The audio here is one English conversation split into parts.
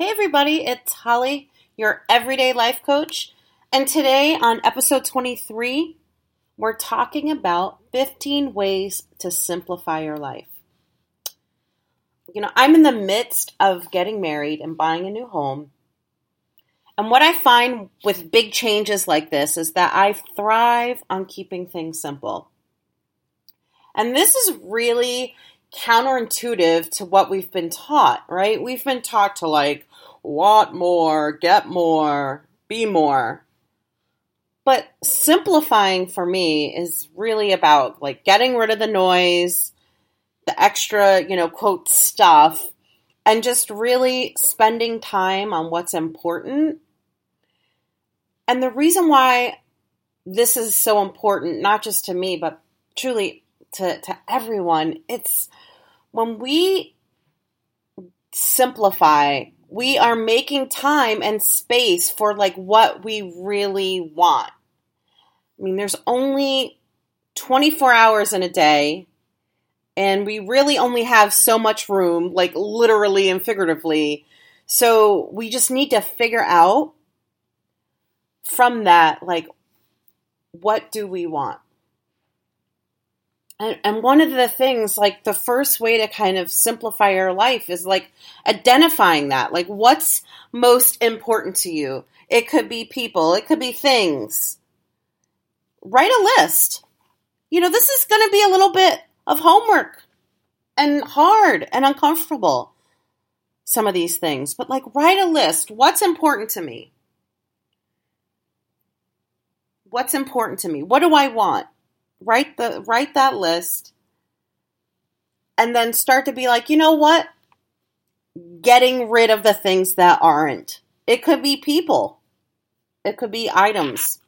Hey everybody, it's Holly, your everyday life coach, and today on episode 23, we're talking about 15 ways to simplify your life. You know, I'm in the midst of getting married and buying a new home, and what I find with big changes like this is that I thrive on keeping things simple. And this is really counterintuitive to what we've been taught, right? We've been taught to want more, get more, be more. But simplifying for me is really about getting rid of the noise, the extra, quote, stuff, and just really spending time on what's important. And the reason why this is so important, not just to me, but truly to everyone, it's when we simplify, we are making time and space for what we really want. I mean, there's only 24 hours in a day, and we really only have so much room, literally and figuratively. So we just need to figure out from that, what do we want? And one of the things, the first way to kind of simplify your life is identifying that, what's most important to you. It could be people, it could be things. Write a list. This is going to be a little bit of homework and hard and uncomfortable, some of these things, but write a list. What's important to me? What's important to me? What do I want? Write that list, and then start to be getting rid of the things that aren't. It could be people. It could be items.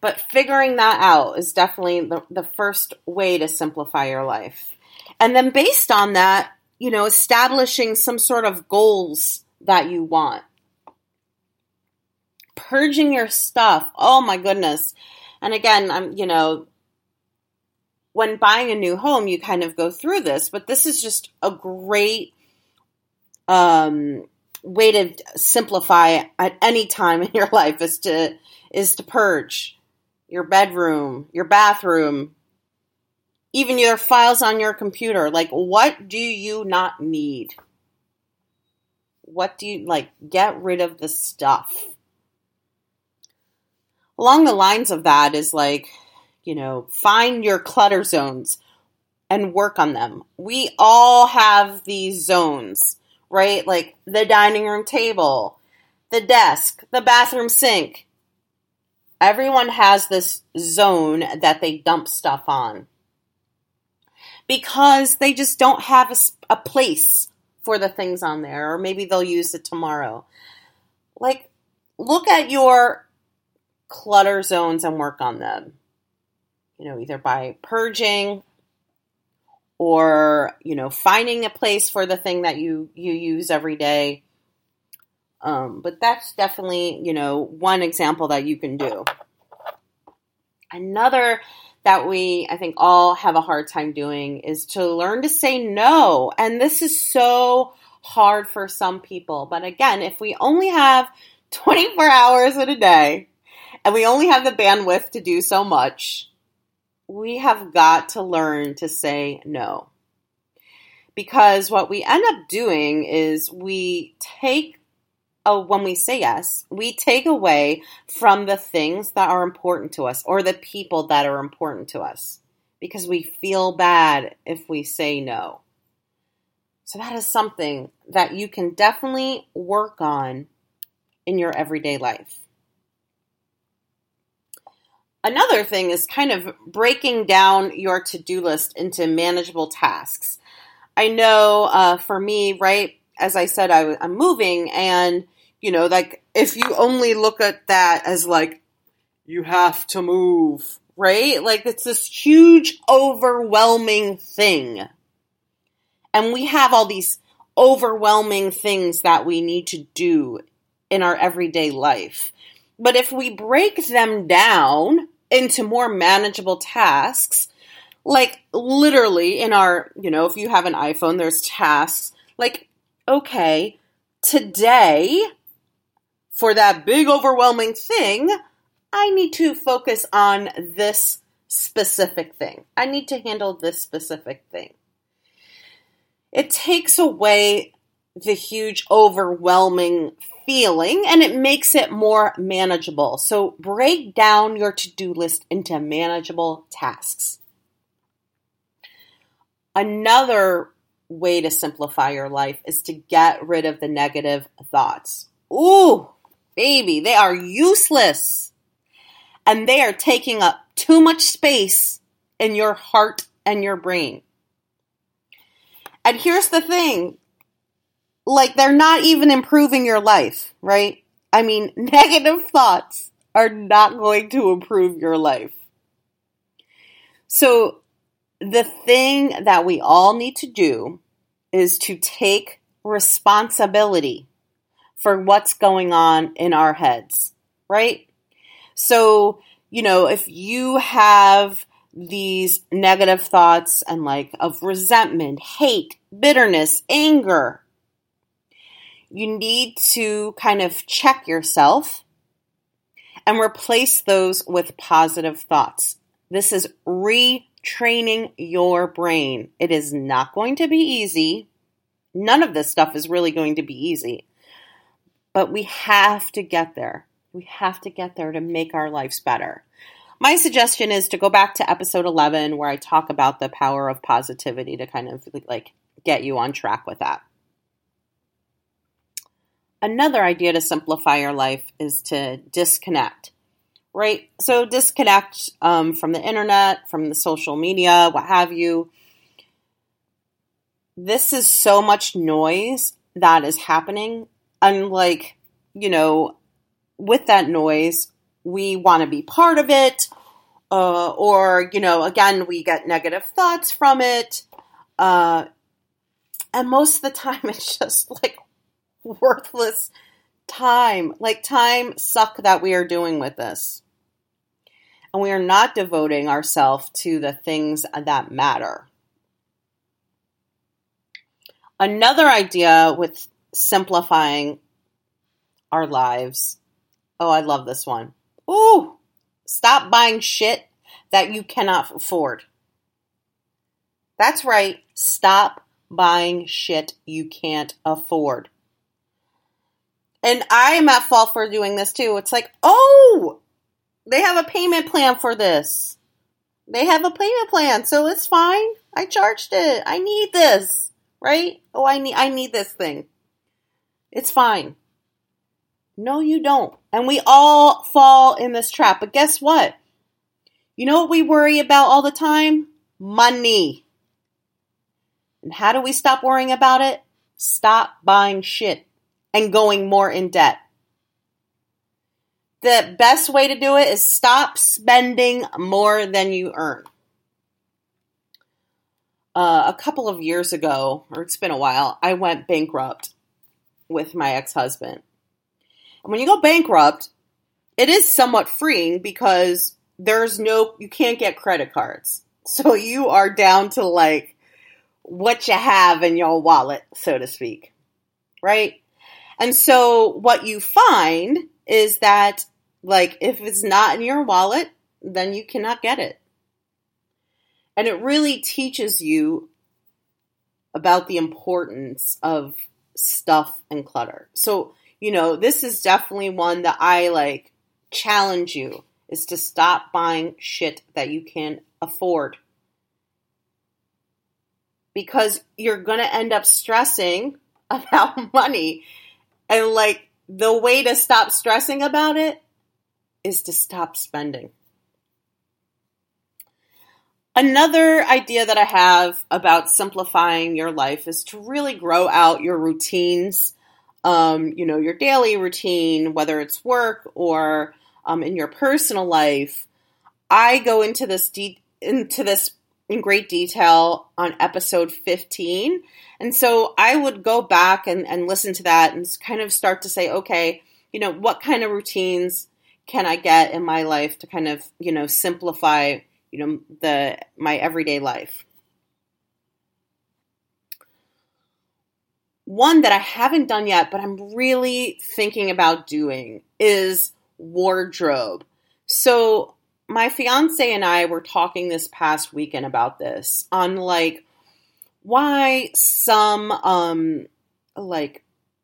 But figuring that out is definitely the first way to simplify your life. And then based on that, establishing some sort of goals that you want. Purging your stuff. Oh my goodness. And again, when buying a new home, you kind of go through this, but this is just a great way to simplify at any time in your life is to purge your bedroom, your bathroom, even your files on your computer. What do you not need? What do you get rid of the stuff? Along the lines of that is find your clutter zones and work on them. We all have these zones, right? The dining room table, the desk, the bathroom sink. Everyone has this zone that they dump stuff on because they just don't have a place for the things on there, or maybe they'll use it tomorrow. Look at your clutter zones and work on them, either by purging or, finding a place for the thing that you use every day. But that's definitely, one example that you can do. Another that I think all have a hard time doing is to learn to say no. And this is so hard for some people. But again, if we only have 24 hours in a day, and we only have the bandwidth to do so much, we have got to learn to say no. Because what we end up doing is when we say yes, we take away from the things that are important to us or the people that are important to us because we feel bad if we say no. So that is something that you can definitely work on in your everyday life. Another thing is kind of breaking down your to-do list into manageable tasks. I know for me, right, as I said, I'm moving, and, if you only look at that as you have to move, right? It's this huge, overwhelming thing. And we have all these overwhelming things that we need to do in our everyday life. But if we break them down into more manageable tasks, literally in our, if you have an iPhone, there's tasks, okay, today, for that big overwhelming thing, I need to focus on this specific thing. I need to handle this specific thing. It takes away the huge overwhelming feeling and it makes it more manageable. So break down your to-do list into manageable tasks. Another way to simplify your life is to get rid of the negative thoughts. Ooh, baby, they are useless. And they are taking up too much space in your heart and your brain. And here's the thing. Like, they're not even improving your life, right? I mean, negative thoughts are not going to improve your life. So the thing that we all need to do is to take responsibility for what's going on in our heads, right? So, you know, if you have these negative thoughts and of resentment, hate, bitterness, anger, you need to kind of check yourself and replace those with positive thoughts. This is retraining your brain. It is not going to be easy. None of this stuff is really going to be easy, but we have to get there. We have to get there to make our lives better. My suggestion is to go back to episode 11 where I talk about the power of positivity to kind of get you on track with that. Another idea to simplify your life is to disconnect, right? So disconnect from the internet, from the social media, what have you. This is so much noise that is happening. Unlike, you know, with that noise, we want to be part of it, or, you know, again, we get negative thoughts from it. And most of the time, it's just worthless time, time suck that we are doing with this. And we are not devoting ourselves to the things that matter. Another idea with simplifying our lives. Oh, I love this one. Ooh, stop buying shit that you cannot afford. That's right. Stop buying shit you can't afford. And I am at fault for doing this too. It's oh, they have a payment plan for this. They have a payment plan, so it's fine. I charged it. I need this, right? Oh, I need this thing. It's fine. No, you don't. And we all fall in this trap. But guess what? You know what we worry about all the time? Money. And how do we stop worrying about it? Stop buying shit and going more in debt. The best way to do it is stop spending more than you earn. A couple of years ago, or it's been a while, I went bankrupt with my ex-husband. When you go bankrupt, it is somewhat freeing because you can't get credit cards. So you are down to what you have in your wallet, so to speak, right? And so what you find is that if it's not in your wallet, then you cannot get it. And it really teaches you about the importance of stuff and clutter. So you know, this is definitely one that I challenge you is to stop buying shit that you can afford. Because you're going to end up stressing about money. And the way to stop stressing about it is to stop spending. Another idea that I have about simplifying your life is to really grow out your routines. You know, your daily routine, whether it's work or in your personal life. I go into this in great detail on episode 15. And so I would go back and listen to that and kind of start to say, okay, you know, what kind of routines can I get in my life to kind of, you know, simplify, you know, my everyday life. One that I haven't done yet, but I'm really thinking about doing is wardrobe. So my fiance and I were talking this past weekend about this on like why some like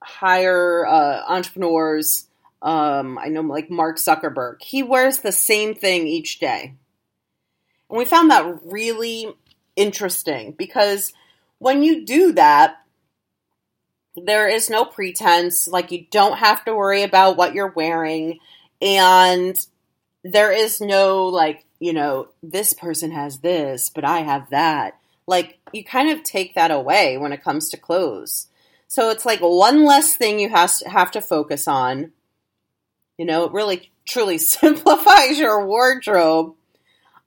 higher entrepreneurs, I know like Mark Zuckerberg, he wears the same thing each day. And we found that really interesting because when you do that, there is no pretense, like you don't have to worry about what you're wearing, and there is no like, you know, this person has this, but I have that. Like you kind of take that away when it comes to clothes. So it's like one less thing you have to focus on. You know, it really truly simplifies your wardrobe.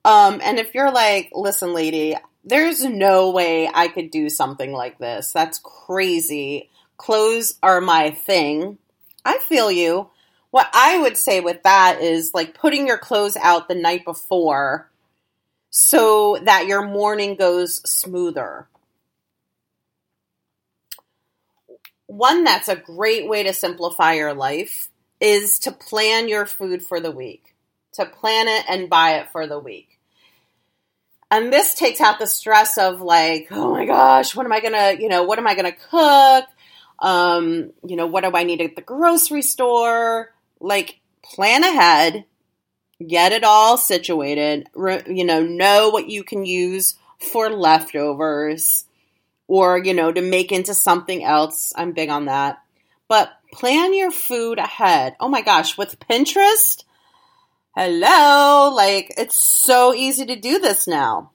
And if you're like, listen, lady, there's no way I could do something like this. That's crazy. Clothes are my thing. I feel you. What I would say with that is like putting your clothes out the night before so that your morning goes smoother. One that's a great way to simplify your life is to plan your food for the week, to plan it and buy it for the week. And this takes out the stress of like, oh my gosh, what am I going to cook? What do I need at the grocery store? Like plan ahead, get it all situated, know what you can use for leftovers or, to make into something else. I'm big on that, but plan your food ahead. Oh my gosh, with Pinterest, hello, like it's so easy to do this now.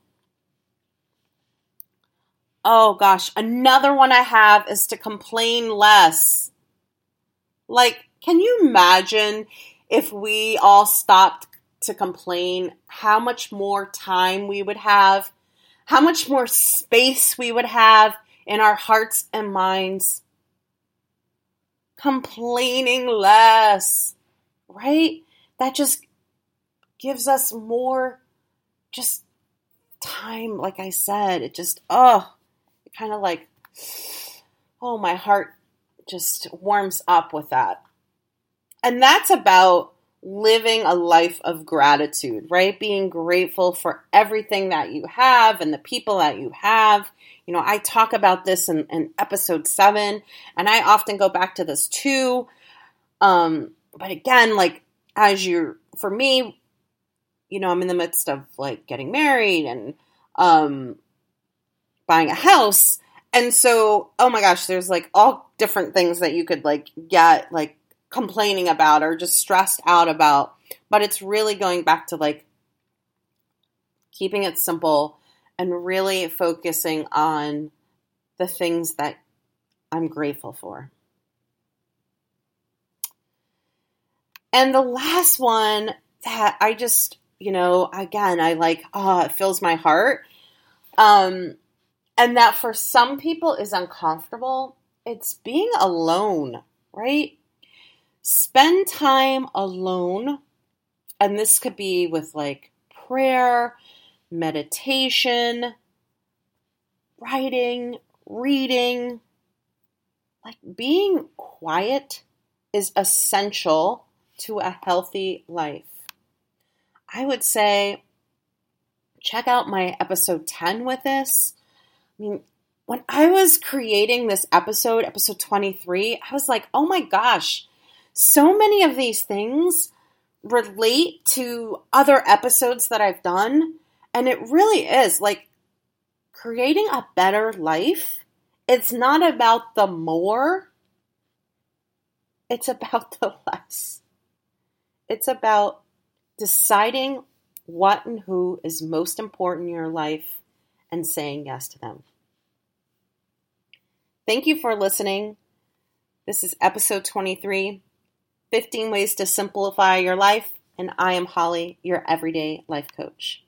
Oh gosh, another one I have is to complain less. Like, can you imagine if we all stopped to complain, how much more time we would have, how much more space we would have in our hearts and minds? Complaining less, right? That just gives us more just time. Like I said, it just, my heart just warms up with that. And that's about living a life of gratitude, right? Being grateful for everything that you have and the people that you have. You know, I talk about this in episode 7, and I often go back to this too. But again, like for me, I'm in the midst of like getting married and buying a house. And so, oh my gosh, there's like all different things that you could like get like complaining about or just stressed out about. But it's really going back to like keeping it simple and really focusing on the things that I'm grateful for. And the last one that I just, it fills my heart. And that for some people is uncomfortable. It's being alone, right? Spend time alone. And this could be with like prayer, meditation, writing, reading. Like being quiet is essential to a healthy life. I would say check out my episode 10 with this. I mean, when I was creating this episode 23, I was like, oh my gosh, so many of these things relate to other episodes that I've done. And it really is like creating a better life. It's not about the more. It's about the less. It's about deciding what and who is most important in your life and saying yes to them. Thank you for listening. This is episode 23, 15 Ways to Simplify Your Life, and I am Holly, your everyday life coach.